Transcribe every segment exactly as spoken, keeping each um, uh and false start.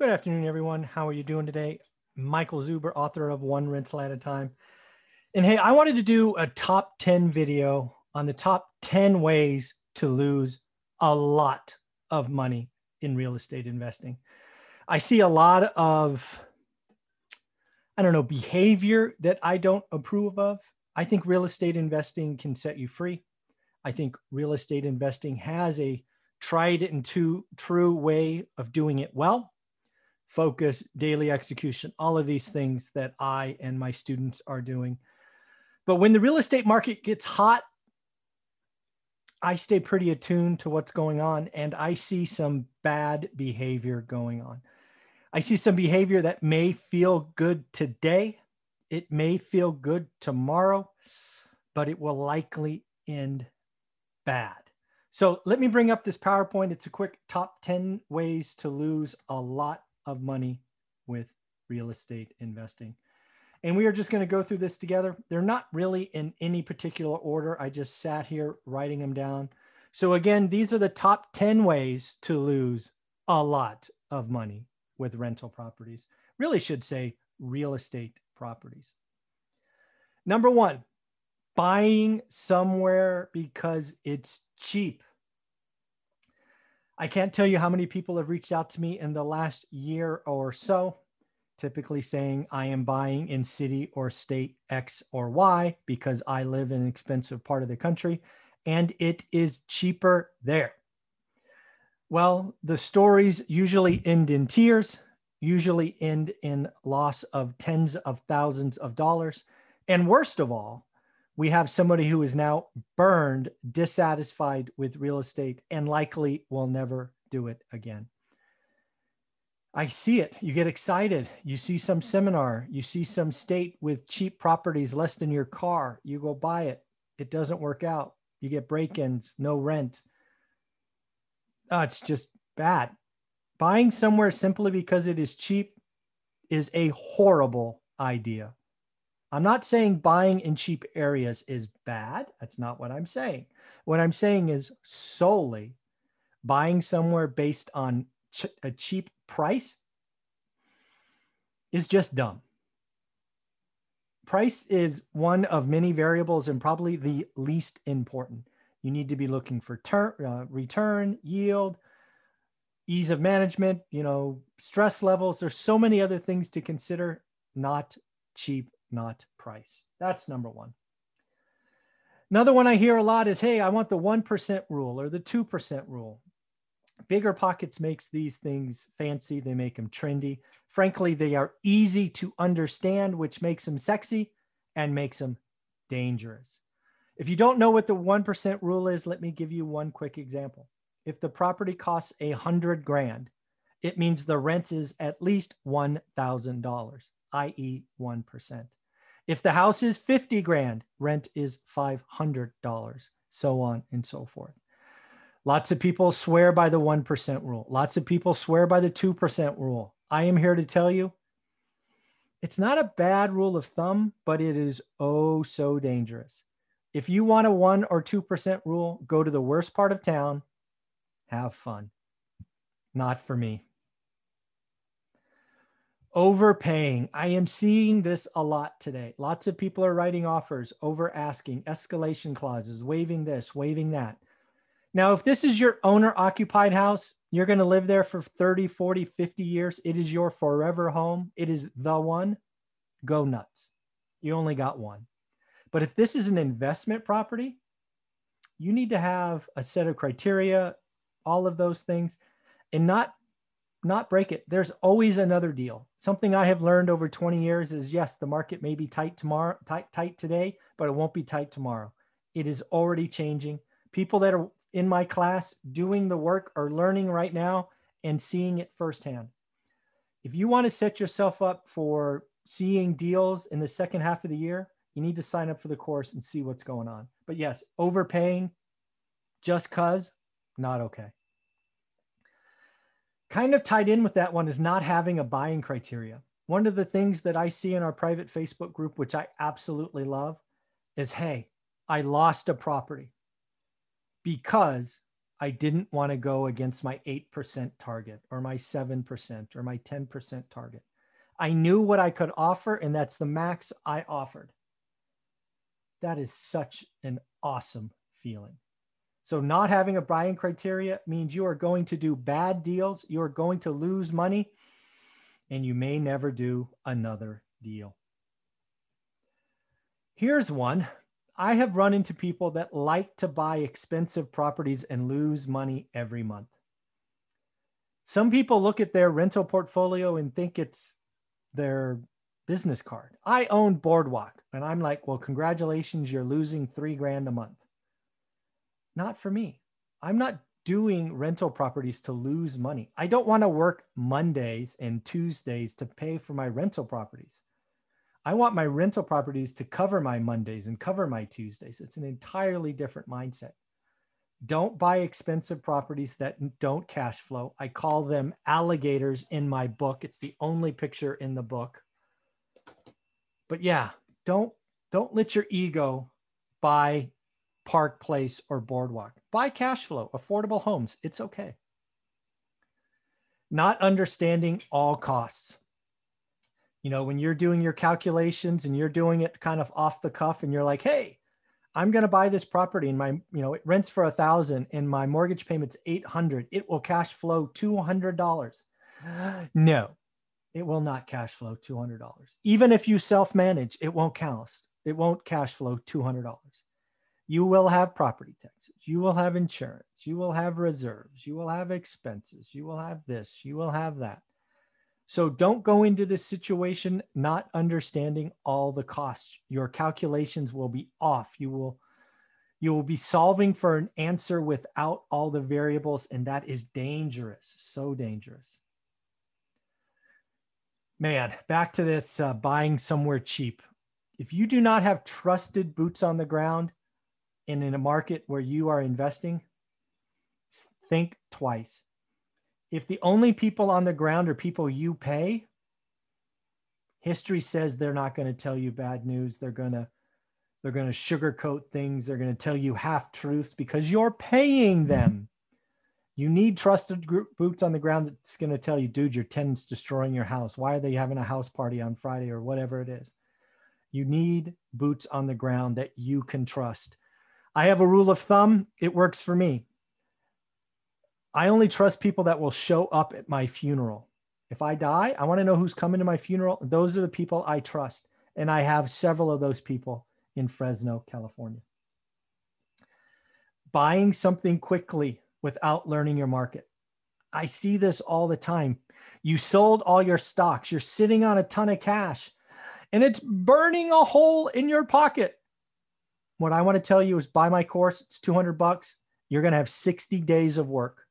Good afternoon, everyone. How are you doing today? Michael Zuber, author of One Rental at a Time. And hey, I wanted to do a top ten video on the top ten ways to lose a lot of money in real estate investing. I see a lot of, I don't know, behavior that I don't approve of. I think real estate investing can set you free. I think real estate investing has a tried and true way of doing it well. Focus, daily execution, all of these things that I and my students are doing. But when the real estate market gets hot, I stay pretty attuned to what's going on, and I see some bad behavior going on. I see some behavior that may feel good today. It may feel good tomorrow, but it will likely end bad. So let me bring up this PowerPoint. It's a quick top ten ways to lose a lot of money with real estate investing. And we are just going to go through this together. They're not really in any particular order. I just sat here writing them down. So again, these are the top ten ways to lose a lot of money with rental properties. Really should say real estate properties. Number one, buying somewhere because it's cheap. I can't tell you how many people have reached out to me in the last year or so, typically saying I am buying in city or state X or Y because I live in an expensive part of the country and it is cheaper there. Well, the stories usually end in tears, usually end in loss of tens of thousands of dollars. And worst of all, we have somebody who is now burned, dissatisfied with real estate, and likely will never do it again. I see it. You get excited. You see some seminar. You see some state with cheap properties less than your car. You go buy it. It doesn't work out. You get break-ins, no rent. Oh, it's just bad. Buying somewhere simply because it is cheap is a horrible idea. I'm not saying buying in cheap areas is bad. That's not what I'm saying. What I'm saying is solely buying somewhere based on ch- a cheap price is just dumb. Price is one of many variables and probably the least important. You need to be looking for uh, return, yield, ease of management, you know, stress levels. There's so many other things to consider, not cheap, not price. That's number one. Another one I hear a lot is, hey, I want the one percent rule or the two percent rule. Bigger Pockets makes these things fancy. They make them trendy. Frankly, they are easy to understand, which makes them sexy and makes them dangerous. If you don't know what the one percent rule is, let me give you one quick example. If the property costs a hundred grand, it means the rent is at least one thousand dollars, that is one percent. If the house is fifty grand, rent is five hundred dollars, so on and so forth. Lots of people swear by the one percent rule. Lots of people swear by the two percent rule. I am here to tell you, it's not a bad rule of thumb, but it is oh so dangerous. If you want a one or two percent rule, go to the worst part of town, have fun. Not for me. Overpaying. I am seeing this a lot today. Lots of people are writing offers, over asking, escalation clauses, waiving this, waiving that. Now, if this is your owner-occupied house, you're going to live there for thirty, forty, fifty years. It is your forever home. It is the one. Go nuts. You only got one. But if this is an investment property, you need to have a set of criteria, all of those things, and not Not break it. There's always another deal. Something I have learned over twenty years is yes, the market may be tight tomorrow, tight, tight today, but it won't be tight tomorrow. It is already changing. People that are in my class doing the work are learning right now and seeing it firsthand. If you want to set yourself up for seeing deals in the second half of the year, you need to sign up for the course and see what's going on. But yes, overpaying just cause, not okay. Kind of tied in with that one is not having a buying criteria. One of the things that I see in our private Facebook group, which I absolutely love, is, hey, I lost a property because I didn't want to go against my eight percent target or my seven percent or my ten percent target. I knew what I could offer, and that's the max I offered. That is such an awesome feeling. So not having a buying criteria means you are going to do bad deals, you are going to lose money, and you may never do another deal. Here's one. I have run into people that like to buy expensive properties and lose money every month. Some people look at their rental portfolio and think it's their business card. I own Boardwalk, and I'm like, well, congratulations, you're losing three grand a month. Not for me. I'm not doing rental properties to lose money. I don't want to work Mondays and Tuesdays to pay for my rental properties. I want my rental properties to cover my Mondays and cover my Tuesdays. It's an entirely different mindset. Don't buy expensive properties that don't cash flow. I call them alligators in my book. It's the only picture in the book. But yeah, don't, don't let your ego buy Park Place or Boardwalk. Buy cash flow, affordable homes. It's okay. Not understanding all costs. You know, when you're doing your calculations and you're doing it kind of off the cuff and you're like, hey, I'm going to buy this property and my, you know, it rents for a thousand and my mortgage payment's eight hundred. It will cash flow two hundred dollars. No, it will not cash flow two hundred dollars. Even if you self-manage, it won't cost. It won't cash flow two hundred dollars. You will have property taxes. You will have insurance. You will have reserves. You will have expenses. You will have this. You will have that. So don't go into this situation not understanding all the costs. Your calculations will be off. You will, you will be solving for an answer without all the variables, and that is dangerous, so dangerous. Man, back to this uh, buying somewhere cheap. If you do not have trusted boots on the ground and in a market where you are investing, think twice. If the only people on the ground are people you pay, history says they're not going to tell you bad news. They're going to, they're going to sugarcoat things. They're going to tell you half truths because you're paying them. You need trusted group boots on the ground that's going to tell you, dude, your tenant's destroying your house. Why are they having a house party on Friday or whatever it is? You need boots on the ground that you can trust. I have a rule of thumb. It works for me. I only trust people that will show up at my funeral. If I die, I want to know who's coming to my funeral. Those are the people I trust. And I have several of those people in Fresno, California. Buying something quickly without learning your market. I see this all the time. You sold all your stocks. You're sitting on a ton of cash and it's burning a hole in your pocket. What I want to tell you is buy my course. It's two hundred bucks. You're going to have sixty days of work.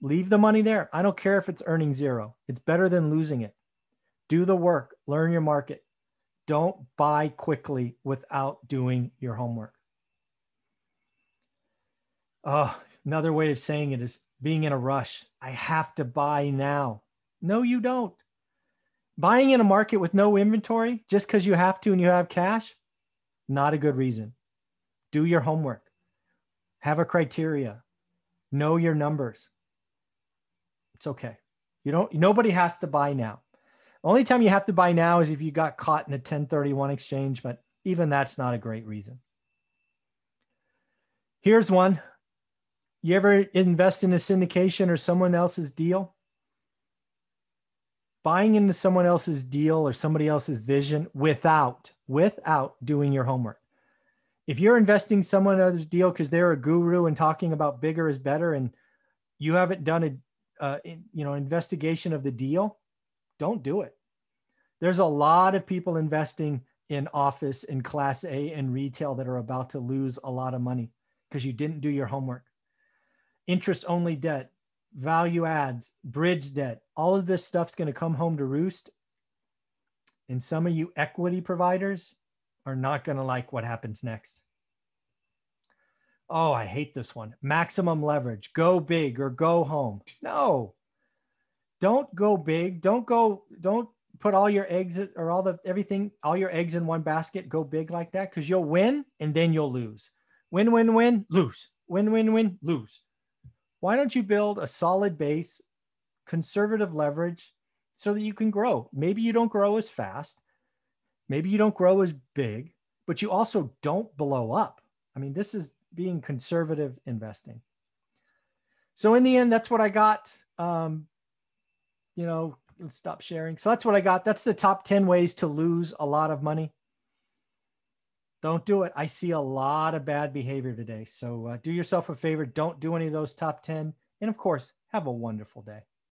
Leave the money there. I don't care if it's earning zero. It's better than losing it. Do the work. Learn your market. Don't buy quickly without doing your homework. Oh, another way of saying it is being in a rush. I have to buy now. No, you don't. Buying in a market with no inventory just because you have to and you have cash, not a good reason. Do your homework. Have a criteria. Know your numbers. It's okay. You don't, nobody has to buy now. The only time you have to buy now is if you got caught in a ten thirty-one exchange, but even that's not a great reason. Here's one. You ever invest in a syndication or someone else's deal? Buying into someone else's deal or somebody else's vision without, without doing your homework. If you're investing in someone else's deal because they're a guru and talking about bigger is better and you haven't done a Uh, you know, investigation of the deal, don't do it. There's a lot of people investing in office and class A and retail that are about to lose a lot of money because you didn't do your homework. Interest-only debt, value adds, bridge debt, all of this stuff's going to come home to roost. And some of you equity providers are not going to like what happens next. Oh, I hate this one. Maximum leverage. Go big or go home. No, don't go big. Don't go, don't put all your eggs or all the everything, all your eggs in one basket. Go big like that because you'll win and then you'll lose. Win, win, win, lose. win, win, win, lose. Why don't you build a solid base, conservative leverage, so that you can grow? Maybe you don't grow as fast. Maybe you don't grow as big, but you also don't blow up. I mean, this is being conservative investing. So in the end, that's what I got. Um, you know, let's stop sharing. So that's what I got. That's the top ten ways to lose a lot of money. Don't do it. I see a lot of bad behavior today. So uh, do yourself a favor. Don't do any of those top ten. And of course, have a wonderful day.